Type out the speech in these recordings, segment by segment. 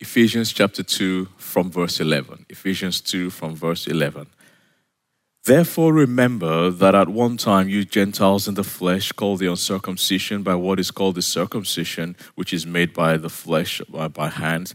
Ephesians chapter 2 from verse 11. Ephesians 2 from verse 11. Therefore remember that at one time you Gentiles in the flesh, called the uncircumcision by what is called the circumcision, which is made by the flesh, by hands.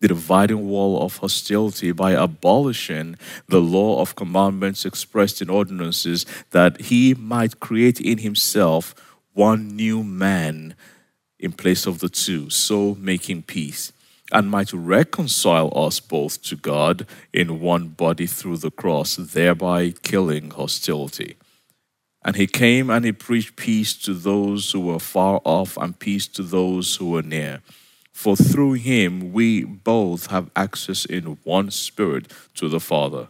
the dividing wall of hostility by abolishing the law of commandments expressed in ordinances, that he might create in himself one new man in place of the two, so making peace, and might reconcile us both to God in one body through the cross, thereby killing hostility. And he came and he preached peace to those who were far off and peace to those who were near. For through him we both have access in one spirit to the Father.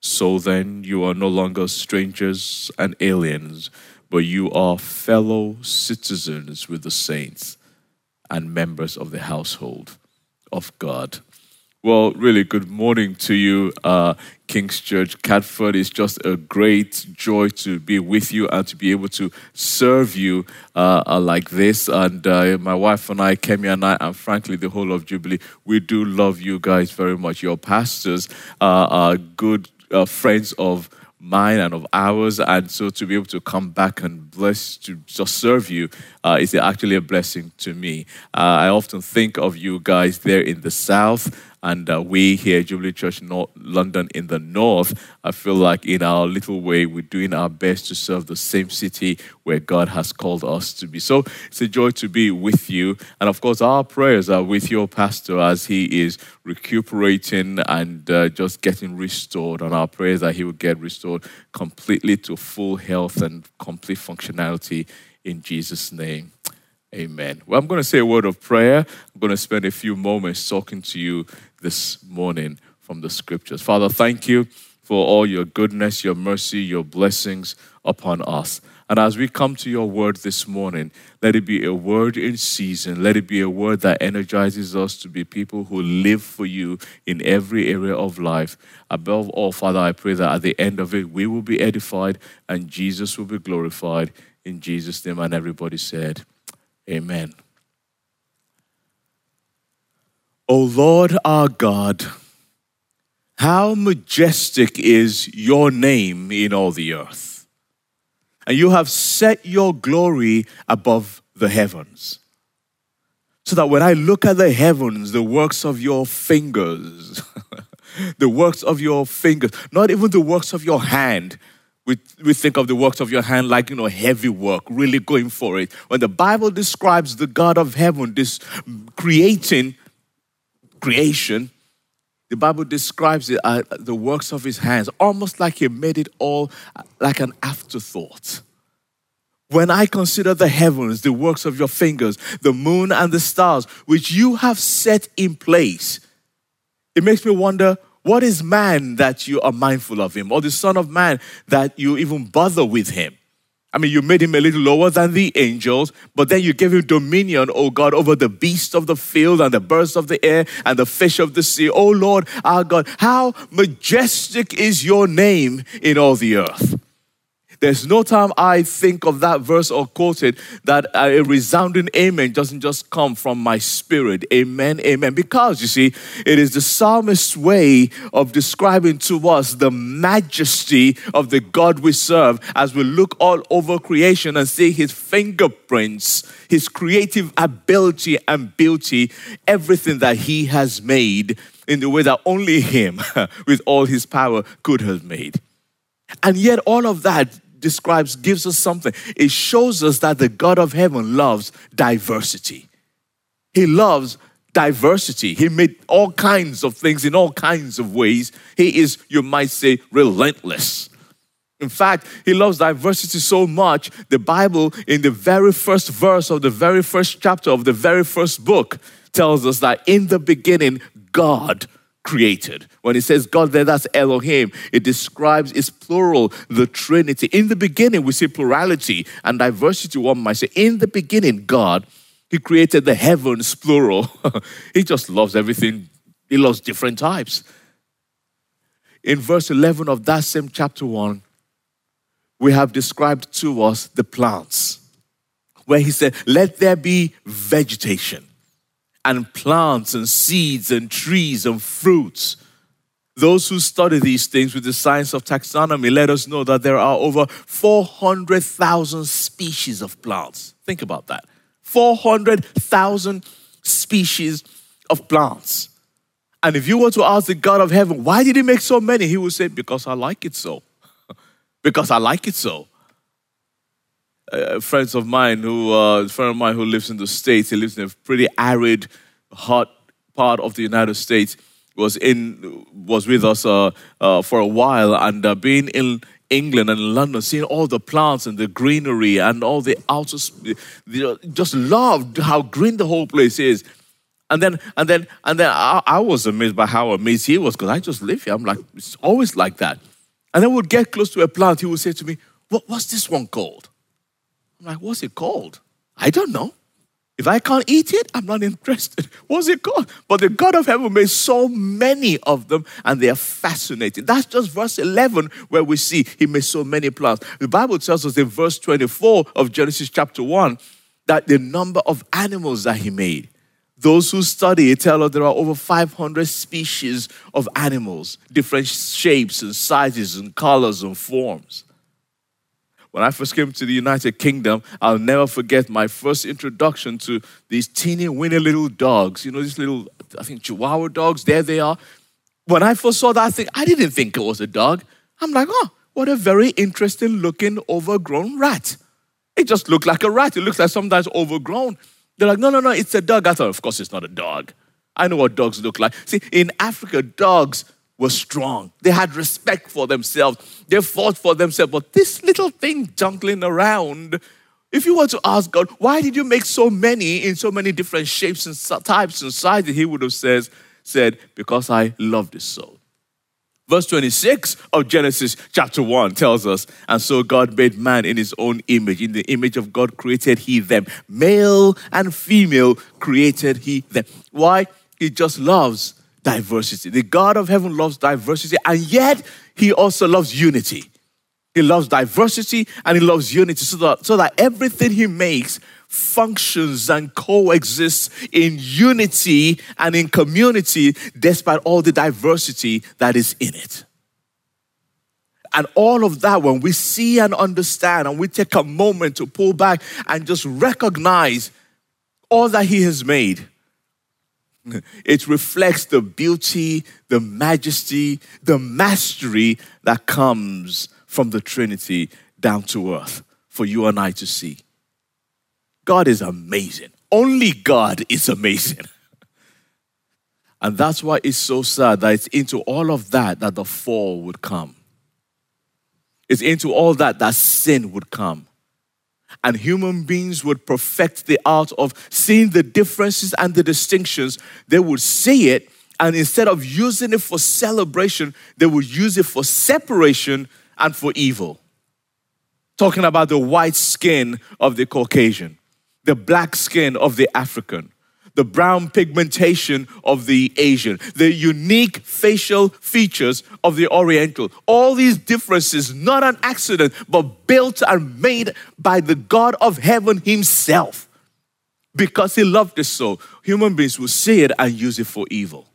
So then you are no longer strangers and aliens, but you are fellow citizens with the saints and members of the household of God. Well, really, good morning to you, King's Church, Catford. It's just a great joy to be with you and to be able to serve you like this. And my wife and I, Kemi and I, and frankly, the whole of Jubilee, we do love you guys very much. Your pastors are good friends of mine and of ours, and so to be able to come back and bless, to just serve you is actually a blessing to me. I often think of you guys there in the south, and we here at Jubilee Church North London in the north. I feel like in our little way, we're doing our best to serve the same city where God has called us to be. So it's a joy to be with you. And of course, our prayers are with your pastor as he is recuperating and just getting restored. And our prayers that he will get restored completely to full health and complete functionality in Jesus' name. Amen. Well, I'm going to say a word of prayer. I'm going to spend a few moments talking to you this morning from the scriptures. Father, thank you for all your goodness, your mercy, your blessings upon us. And as we come to your word this morning, let it be a word in season. Let it be a word that energizes us to be people who live for you in every area of life. Above all, Father, I pray that at the end of it, we will be edified and Jesus will be glorified. In Jesus' name, and everybody said, Amen. O Lord our God, how majestic is your name in all the earth. And you have set your glory above the heavens. So that when I look at the heavens, the works of your fingers, the works of your fingers, not even the works of your hand, we think of the works of your hand like, heavy work, really going for it. When the Bible describes the God of heaven, this creation, the Bible describes it as the works of his hands, almost like he made it all like an afterthought. When I consider the heavens, the works of your fingers, the moon and the stars, which you have set in place, it makes me wonder, what is man that you are mindful of him, or the son of man that you even bother with him? I mean, you made him a little lower than the angels, but then you gave him dominion, O God, over the beasts of the field and the birds of the air and the fish of the sea. O Lord, our God, how majestic is your name in all the earth. There's no time I think of that verse or quote it that a resounding amen doesn't just come from my spirit. Amen, amen. Because, you see, it is the psalmist's way of describing to us the majesty of the God we serve as we look all over creation and see his fingerprints, his creative ability and beauty, everything that he has made in the way that only him, with all his power, could have made. And yet all of that gives us something. It shows us that the God of heaven loves diversity. He loves diversity. He made all kinds of things in all kinds of ways. He is, you might say, relentless. In fact, he loves diversity so much, the Bible, in the very first verse of the very first chapter of the very first book, tells us that in the beginning, God created. When it says God there, that's Elohim. It describes, it's plural, the Trinity. In the beginning, we see plurality and diversity, one might say. In the beginning, God, He created the heavens, plural. He just loves everything. He loves different types. In verse 11 of that same chapter 1, we have described to us the plants, where He said, let there be vegetation and plants and seeds and trees and fruits. Those who study these things with the science of taxonomy let us know that there are over 400,000 species of plants. Think about that. 400,000 species of plants. And if you were to ask the God of heaven, why did He make so many? He would say, because I like it so. Because I like it so. A friend of mine who lives in the States, he lives in a pretty arid, hot part of the United States, was with us for a while, and being in England and London, seeing all the plants and the greenery and all the outer, just loved how green the whole place is. And then I was amazed by how amazed he was, because I just live here. I'm like, it's always like that. And then we'd get close to a plant, he would say to me, what's this one called? I'm like, what's it called? I don't know. If I can't eat it, I'm not interested. What's it called? But the God of heaven made so many of them, and they are fascinating. That's just verse 11 where we see He made so many plants. The Bible tells us in verse 24 of Genesis chapter 1 that the number of animals that He made. Those who study it tell us there are over 500 species of animals, different shapes and sizes and colors and forms. When I first came to the United Kingdom, I'll never forget my first introduction to these teeny, weeny little dogs. You know, these little, I think, Chihuahua dogs. There they are. When I first saw that thing, I didn't think it was a dog. I'm like, oh, what a very interesting looking overgrown rat. It just looked like a rat. It looks like something that's overgrown. They're like, no, it's a dog. I thought, of course, it's not a dog. I know what dogs look like. See, in Africa, dogs were strong. They had respect for themselves. They fought for themselves. But this little thing jumping around, if you were to ask God, why did you make so many in so many different shapes and types and sizes? He would have said, because I loved it so. Verse 26 of Genesis chapter 1 tells us, and so God made man in His own image. In the image of God created He them. Male and female created He them. Why? He just loves diversity. The God of heaven loves diversity, and yet He also loves unity. He loves diversity and He loves unity so that everything He makes functions and coexists in unity and in community despite all the diversity that is in it. And all of that, when we see and understand and we take a moment to pull back and just recognize all that He has made, it reflects the beauty, the majesty, the mastery that comes from the Trinity down to earth for you and I to see. God is amazing. Only God is amazing. And that's why it's so sad that it's into all of that that the fall would come. It's into all that that sin would come. And human beings would perfect the art of seeing the differences and the distinctions. They would see it, and instead of using it for celebration, they would use it for separation and for evil. Talking about the white skin of the Caucasian, the black skin of the African, the brown pigmentation of the Asian, the unique facial features of the Oriental. All these differences, not an accident, but built and made by the God of heaven Himself. Because He loved us so, human beings will see it and use it for evil.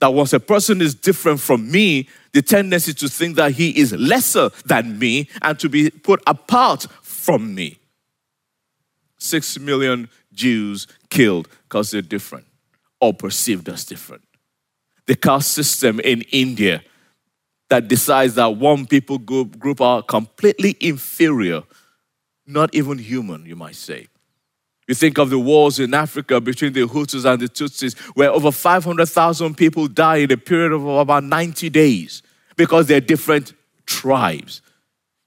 That once a person is different from me, the tendency to think that he is lesser than me and to be put apart from me. 6 million Jews killed because they're different or perceived as different. The caste system in India that decides that one people group are completely inferior, not even human, you might say. You think of the wars in Africa between the Hutus and the Tutsis, where over 500,000 people die in a period of about 90 days because they're different tribes.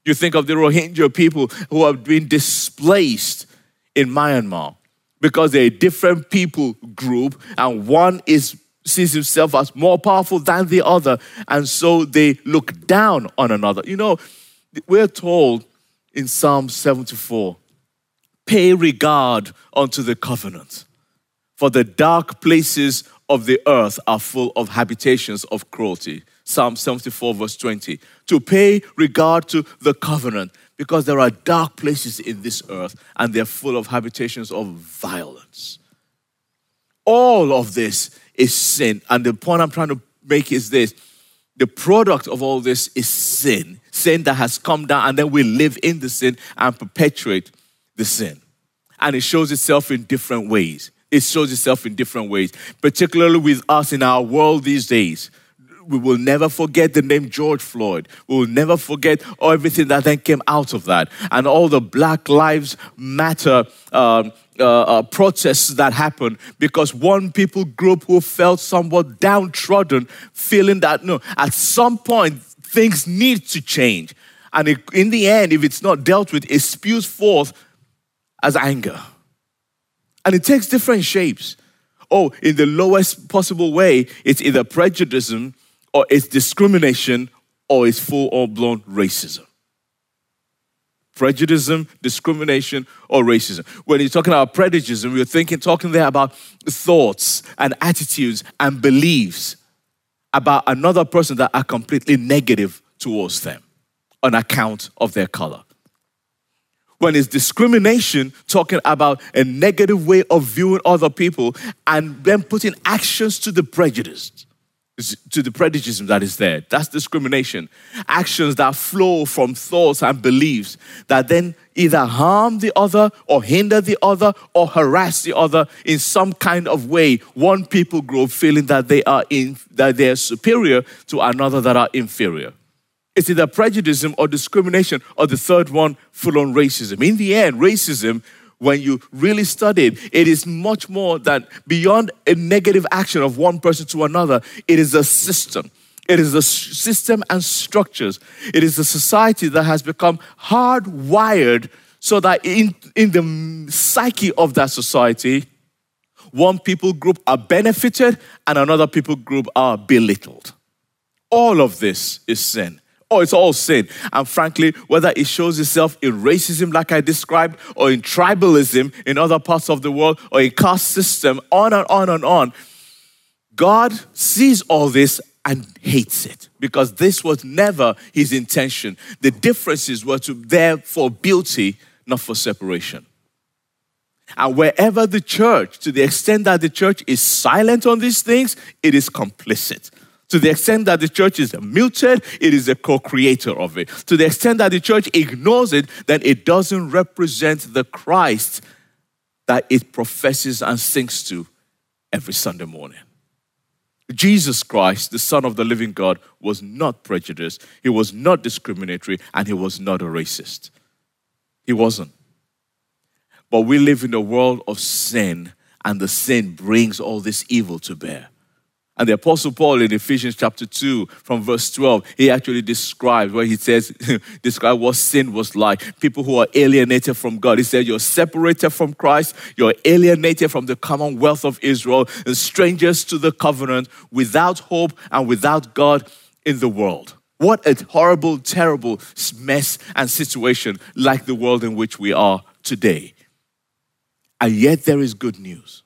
You think of the Rohingya people who have been displaced in Myanmar because they're a different people group and one is sees himself as more powerful than the other, and so they look down on another. You know, we're told in Psalm 74, pay regard unto the covenant, for the dark places of the earth are full of habitations of cruelty. Psalm 74 verse 20, to pay regard to the covenant, because there are dark places in this earth and they're full of habitations of violence. All of this is sin. And the point I'm trying to make is this: the product of all this is sin. Sin that has come down, and then we live in the sin and perpetuate the sin. And it shows itself in different ways. It shows itself in different ways, particularly with us in our world these days. We will never forget the name George Floyd. We will never forget everything that then came out of that, and all the Black Lives Matter protests that happened because one people group who felt somewhat downtrodden, feeling that no, at some point things need to change. And it, in the end, if it's not dealt with, it spews forth as anger. And it takes different shapes. Oh, in the lowest possible way, it's either prejudice, or it's discrimination, or it's full-blown racism. Prejudice, discrimination, or racism. When you're talking about prejudice, we're talking there about thoughts and attitudes and beliefs about another person that are completely negative towards them on account of their color. When it's discrimination, talking about a negative way of viewing other people and then putting actions to the prejudice, to the prejudicism that is there. That's discrimination. Actions that flow from thoughts and beliefs that then either harm the other or hinder the other or harass the other in some kind of way. One people group feeling that they are superior to another that are inferior. It's either prejudice or discrimination, or the third one, full-on racism. In the end, racism, when you really study it, it is much more than beyond a negative action of one person to another. It is a system. It is a system and structures. It is a society that has become hardwired so that in the psyche of that society, one people group are benefited and another people group are belittled. All of this is sin. Oh, it's all sin. And frankly, whether it shows itself in racism like I described, or in tribalism in other parts of the world, or in caste system, on and on and on, God sees all this and hates it, because this was never his intention. The differences were to there for beauty, not for separation. And wherever the church, to the extent that the church is silent on these things, it is complicit. To the extent that the church is muted, it is a co-creator of it. To the extent that the church ignores it, then it doesn't represent the Christ that it professes and sings to every Sunday morning. Jesus Christ, the Son of the living God, was not prejudiced. He was not discriminatory, and he was not a racist. He wasn't. But we live in a world of sin, and the sin brings all this evil to bear. And the Apostle Paul in Ephesians chapter 2 from verse 12, he actually describes where he says, describe what sin was like. People who are alienated from God. He said, you're separated from Christ. You're alienated from the commonwealth of Israel and strangers to the covenant, without hope and without God in the world. What a horrible, terrible mess and situation, like the world in which we are today. And yet there is good news.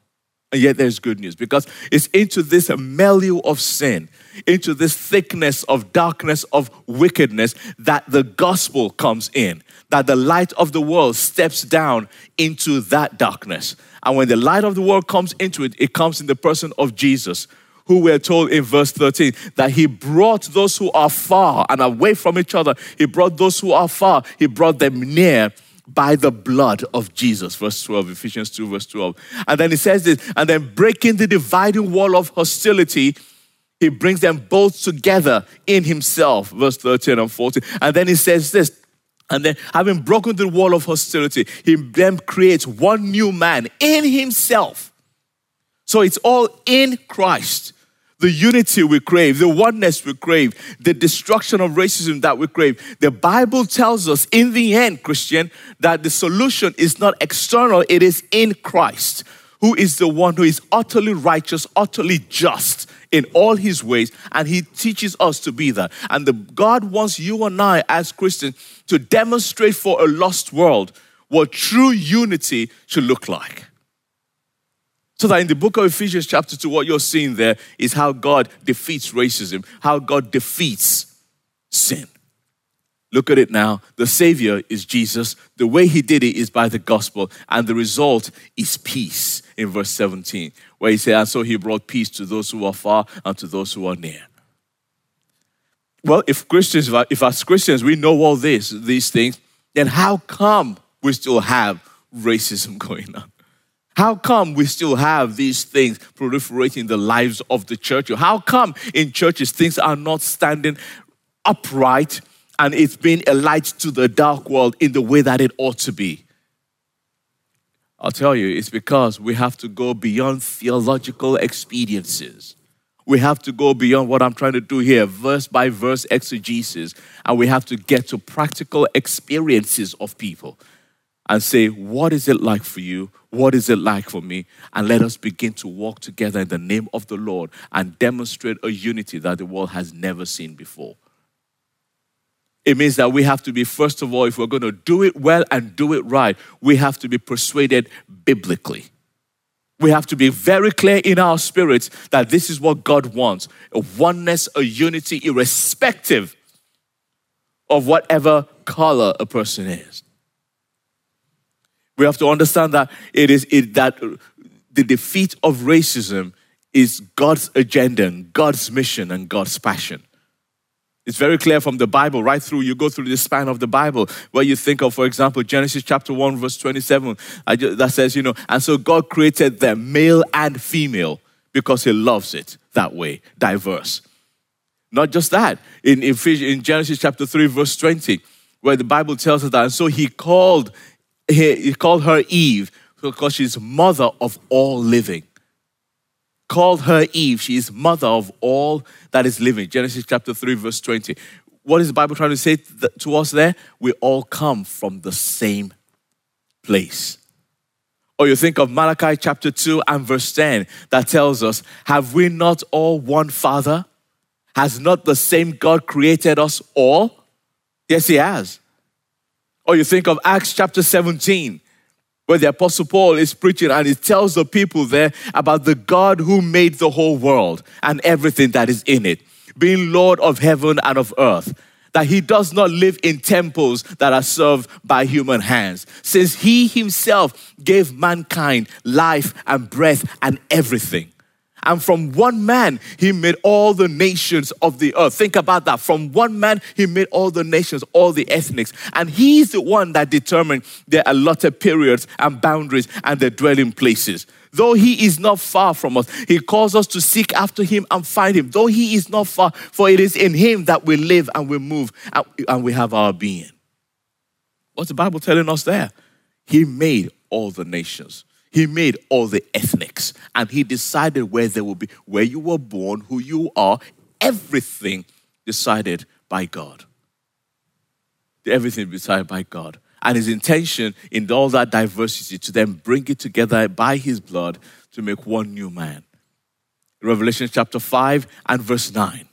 And yet there's good news, because it's into this milieu of sin, into this thickness of darkness, of wickedness, that the gospel comes in, that the light of the world steps down into that darkness. And when the light of the world comes into it, it comes in the person of Jesus, who we're told in verse 13 that he brought those who are far and away from each other. He brought those who are far, he brought them near by the blood of Jesus, verse 12, Ephesians 2, verse 12. And then he says this, and then breaking the dividing wall of hostility, he brings them both together in himself, verse 13 and 14. And then he says this, and then having broken the wall of hostility, he then creates one new man in himself. So it's all in Christ. The unity we crave, the oneness we crave, the destruction of racism that we crave. The Bible tells us in the end, Christian, that the solution is not external, it is in Christ, who is the one who is utterly righteous, utterly just in all his ways, and he teaches us to be that. And God wants you and I as Christians to demonstrate for a lost world what true unity should look like. So that in the book of Ephesians chapter 2, what you're seeing there is how God defeats racism, how God defeats sin. Look at it now. The Savior is Jesus. The way he did it is by the gospel. And the result is peace in verse 17, where he says, and so he brought peace to those who are far and to those who are near. Well, if as Christians we know all these things, then how come we still have racism going on? How come we still have these things proliferating the lives of the church? How come in churches things are not standing upright and it's been a light to the dark world in the way that it ought to be? I'll tell you, it's because we have to go beyond theological expediences. We have to go beyond what I'm trying to do here, verse by verse exegesis, and we have to get to practical experiences of people and say, what is it like for you? What is it like for me? And let us begin to walk together in the name of the Lord and demonstrate a unity that the world has never seen before. It means that we have to be, first of all, if we're going to do it well and do it right, we have to be persuaded biblically. We have to be very clear in our spirits that this is what God wants, a oneness, a unity, irrespective of whatever color a person is. We have to understand that that the defeat of racism is God's agenda and God's mission and God's passion. It's very clear from the Bible, right through. You go through the span of the Bible where you think of, for example, Genesis chapter 1, verse 27, that says, and so God created them male and female because he loves it that way, diverse. Not just that. In Genesis chapter 3, verse 20, where the Bible tells us that, and so he called her Eve because she's mother of all living. Called her Eve. She is mother of all that is living. Genesis chapter 3 verse 20. What is the Bible trying to say to us there? We all come from the same place. Or you think of Malachi chapter 2 and verse 10 that tells us, have we not all one Father? Has not the same God created us all? Yes, he has. Or you think of Acts chapter 17, where the Apostle Paul is preaching and he tells the people there about the God who made the whole world and everything that is in it, being Lord of heaven and of earth, that he does not live in temples that are served by human hands, since he himself gave mankind life and breath and everything. And from one man, he made all the nations of the earth. Think about that. From one man, he made all the nations, all the ethnics. And he's the one that determined their allotted periods and boundaries and their dwelling places. Though he is not far from us, he calls us to seek after him and find him. Though he is not far, for it is in him that we live and we move and we have our being. What's the Bible telling us there? He made all the nations. He made all the ethnics, and he decided where they will be, where you were born, who you are, everything decided by God. Everything decided by God. And his intention in all that diversity to then bring it together by his blood to make one new man. Revelation chapter 5 and verse 9,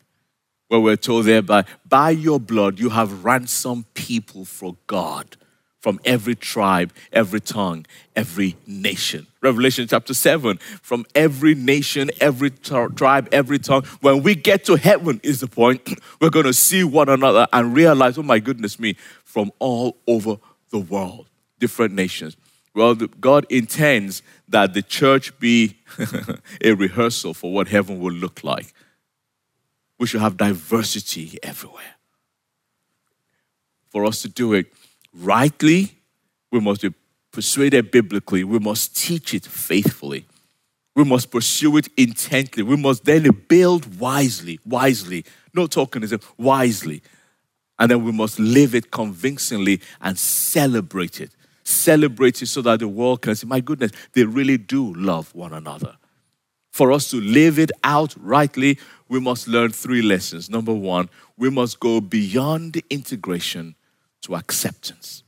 where we're told there, by your blood you have ransomed people for God, from every tribe, every tongue, every nation. Revelation chapter 7, from every nation, every tribe, every tongue. When we get to heaven is the point, we're going to see one another and realize, oh my goodness me, from all over the world, different nations. Well, God intends that the church be a rehearsal for what heaven will look like. We should have diversity everywhere. For us to do it rightly, we must be persuaded biblically. We must teach it faithfully. We must pursue it intently. We must then build wisely. No tokenism, wisely. And then we must live it convincingly and celebrate it. Celebrate it so that the world can see, my goodness, they really do love one another. For us to live it out rightly, we must learn three lessons. Number one, we must go beyond integration to acceptance.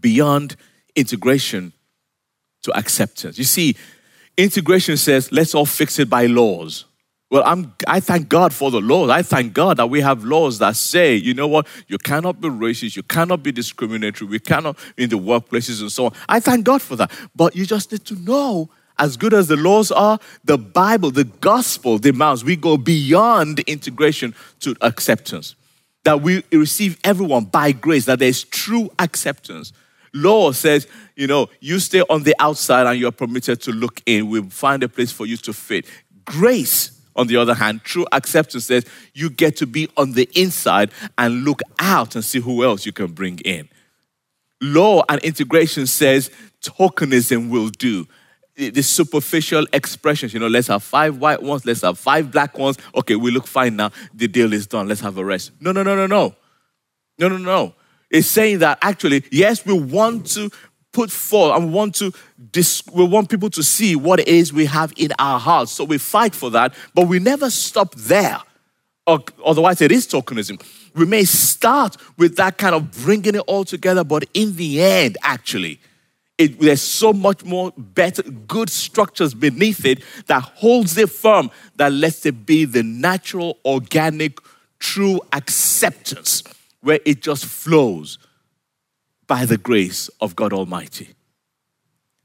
Beyond integration to acceptance. You see, integration says, let's all fix it by laws. Well, I thank God for the laws. I thank God that we have laws that say, you know what, you cannot be racist, you cannot be discriminatory, we cannot in the workplaces and so on. I thank God for that. But you just need to know, as good as the laws are, the Bible, the gospel demands we go beyond integration to acceptance. That we receive everyone by grace, that there's true acceptance. Law says, you know, you stay on the outside and you're permitted to look in. We'll find a place for you to fit. Grace, on the other hand, true acceptance says you get to be on the inside and look out and see who else you can bring in. Law and integration says tokenism will do. The superficial expressions, you know, let's have 5 white ones, let's have 5 black ones. Okay, we look fine now. The deal is done. Let's have a rest. No. It's saying that actually, yes, we want to put forth and we want people to see what it is we have in our hearts. So we fight for that, but we never stop there. Otherwise, it is tokenism. We may start with that kind of bringing it all together, but in the end, actually, there's so much more better, good structures beneath it that holds it firm, that lets it be the natural, organic, true acceptance where it just flows by the grace of God Almighty.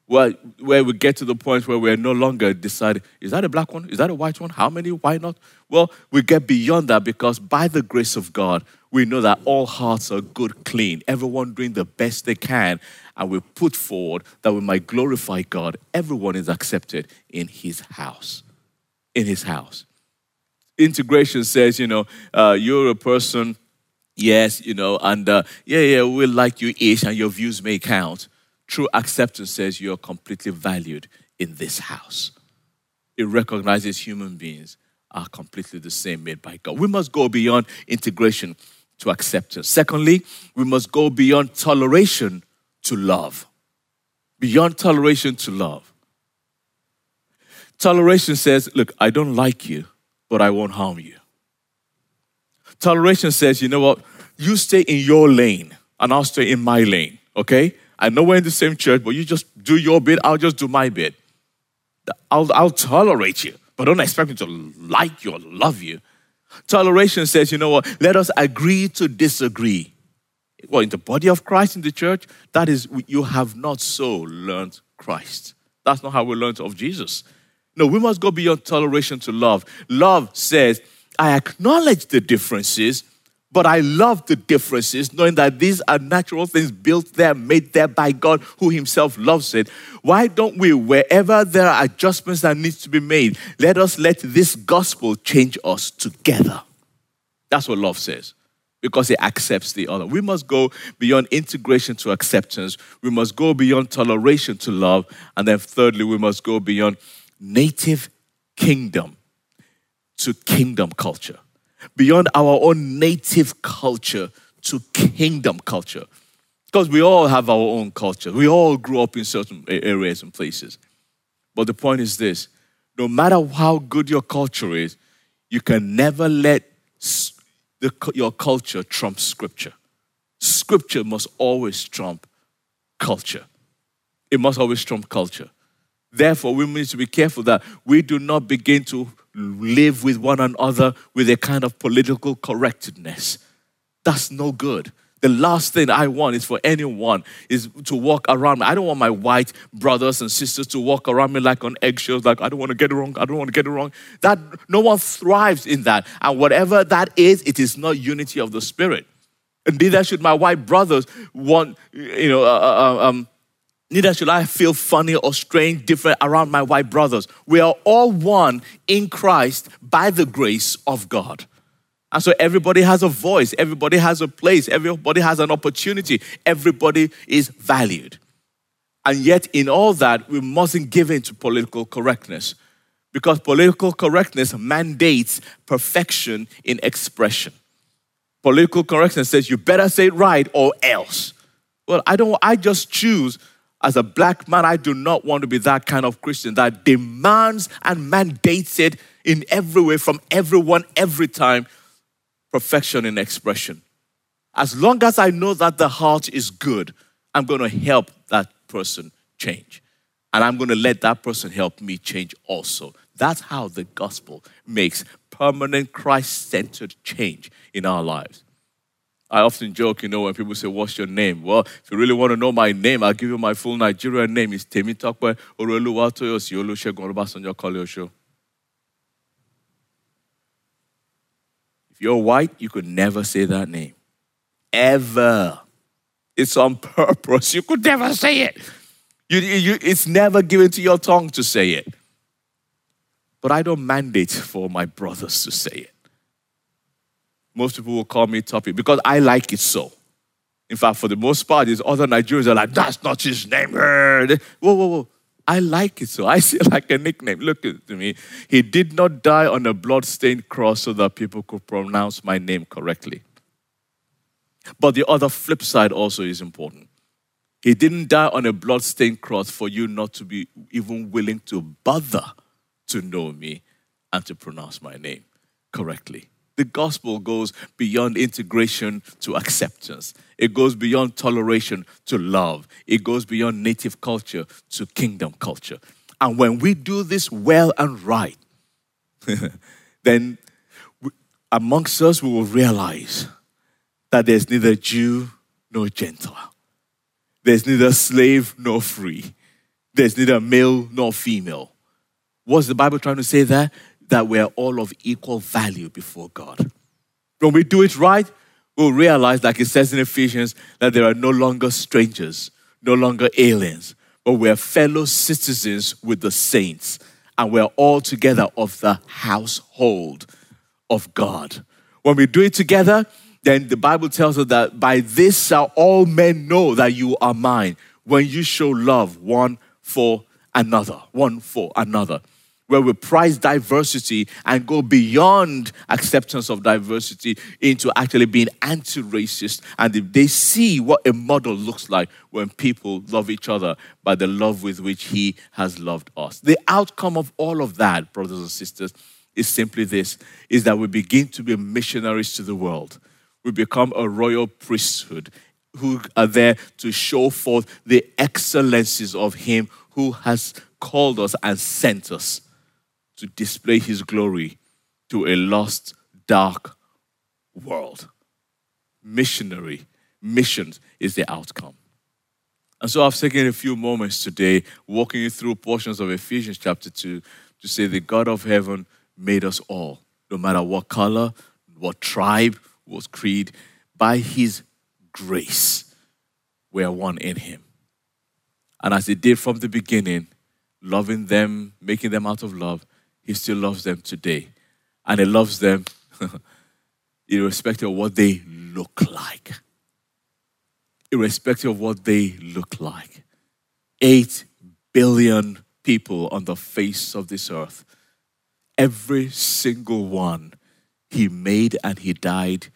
Well, where we get to the point where we're no longer deciding, is that a black one? Is that a white one? How many? Why not? Well, we get beyond that because by the grace of God, we know that all hearts are good, clean, everyone doing the best they can, and we put forward that we might glorify God. Everyone is accepted in His house. In His house. Integration says, you know, you're a person, yes, you know, and we like you-ish, and your views may count. True acceptance says you're completely valued in this house. It recognizes human beings are completely the same, made by God. We must go beyond integration to acceptance. Secondly, we must go beyond toleration to love. Beyond toleration to love. Toleration says, look, I don't like you, but I won't harm you. Toleration says, you know what, you stay in your lane and I'll stay in my lane, okay? I know we're in the same church, but you just do your bit, I'll just do my bit. I'll tolerate you, but don't expect me to like you or love you. Toleration says, you know what, let us agree to disagree. Well, in the body of Christ, in the church, that is, you have not so learned Christ. That's not how we learned of Jesus. No, we must go beyond toleration to love. Love says, I acknowledge the differences, but I love the differences, knowing that these are natural things built there, made there by God, who Himself loves it. Why don't we, wherever there are adjustments that need to be made, let this gospel change us together. That's what love says, because it accepts the other. We must go beyond integration to acceptance. We must go beyond toleration to love. And then thirdly, we must go beyond native kingdom to kingdom culture. Beyond our own native culture to kingdom culture. Because we all have our own culture. We all grew up in certain areas and places. But the point is this, no matter how good your culture is, you can never let your culture trump Scripture. Scripture must always trump culture. It must always trump culture. Therefore, we need to be careful that we do not begin to live with one another with a kind of political correctness. That's no good. The last thing I want is for anyone is to walk around me. I don't want my white brothers and sisters to walk around me like on eggshells, like, I don't want to get it wrong, I don't want to get it wrong. That, no one thrives in that. And whatever that is, it is not unity of the Spirit. And neither should my white brothers want, neither should I feel funny or strange, different around my white brothers. We are all one in Christ by the grace of God. And so everybody has a voice, everybody has a place, everybody has an opportunity, everybody is valued. And yet in all that, we mustn't give in to political correctness, because political correctness mandates perfection in expression. Political correctness says you better say it right or else. Well, I just choose. As a black man, I do not want to be that kind of Christian that demands and mandates it in every way, from everyone, every time, perfection in expression. As long as I know that the heart is good, I'm going to help that person change. and I'm going to let that person help me change also. That's how the gospel makes permanent Christ-centered change in our lives. I often joke, when people say, what's your name? Well, if you really want to know my name, I'll give you my full Nigerian name. It's Temitakwe Oreluwatoyosi Olushegun Olobasanjo Kaleosho. If you're white, you could never say that name. Ever. It's on purpose. You could never say it. It's never given to your tongue to say it. But I don't mandate for my brothers to say it. Most people will call me Topi because I like it so. In fact, for the most part, these other Nigerians are like, that's not his name. Whoa, whoa, whoa. I like it so. I see it like a nickname. Look at me. He did not die on a blood-stained cross so that people could pronounce my name correctly. But the other flip side also is important. He didn't die on a blood-stained cross for you not to be even willing to bother to know me and to pronounce my name correctly. The gospel goes beyond integration to acceptance. It goes beyond toleration to love. It goes beyond native culture to kingdom culture. And when we do this well and right, then amongst us we will realize that there's neither Jew nor Gentile. There's neither slave nor free. There's neither male nor female. What's the Bible trying to say there? That we are all of equal value before God. When we do it right, we'll realize, like it says in Ephesians, that there are no longer strangers, no longer aliens, but we are fellow citizens with the saints, and we are all together of the household of God. When we do it together, then the Bible tells us that by this shall all men know that you are mine, when you show love one for another, where we prize diversity and go beyond acceptance of diversity into actually being anti-racist. And if they see what a model looks like when people love each other by the love with which he has loved us. The outcome of all of that, brothers and sisters, is simply this, is that we begin to be missionaries to the world. We become a royal priesthood who are there to show forth the excellencies of him who has called us and sent us to display his glory to a lost, dark world. Missions is the outcome. And so I've taken a few moments today walking you through portions of Ephesians chapter 2 to say the God of heaven made us all, no matter what color, what tribe, what creed, by his grace, we are one in him. And as he did from the beginning, loving them, making them out of love, he still loves them today. And he loves them irrespective of what they look like. Irrespective of what they look like. 8 billion people on the face of this earth. Every single one he made and he died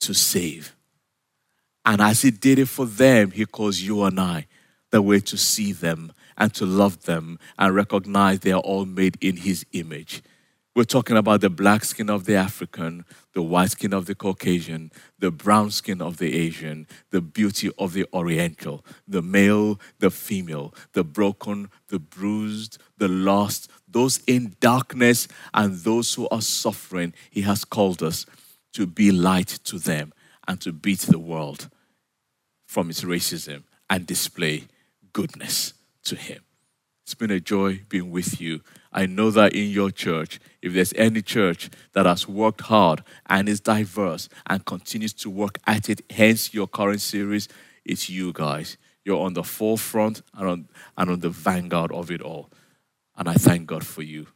to save. And as he did it for them, he calls you and I the way to see them and to love them and recognize they are all made in his image. We're talking about the black skin of the African, the white skin of the Caucasian, the brown skin of the Asian, the beauty of the Oriental, the male, the female, the broken, the bruised, the lost, those in darkness and those who are suffering. He has called us to be light to them and to beat the world from its racism and display goodness to him. It's been a joy being with you. I know that in your church, if there's any church that has worked hard and is diverse and continues to work at it, hence your current series, it's you guys. You're on the forefront and on the vanguard of it all. And I thank God for you.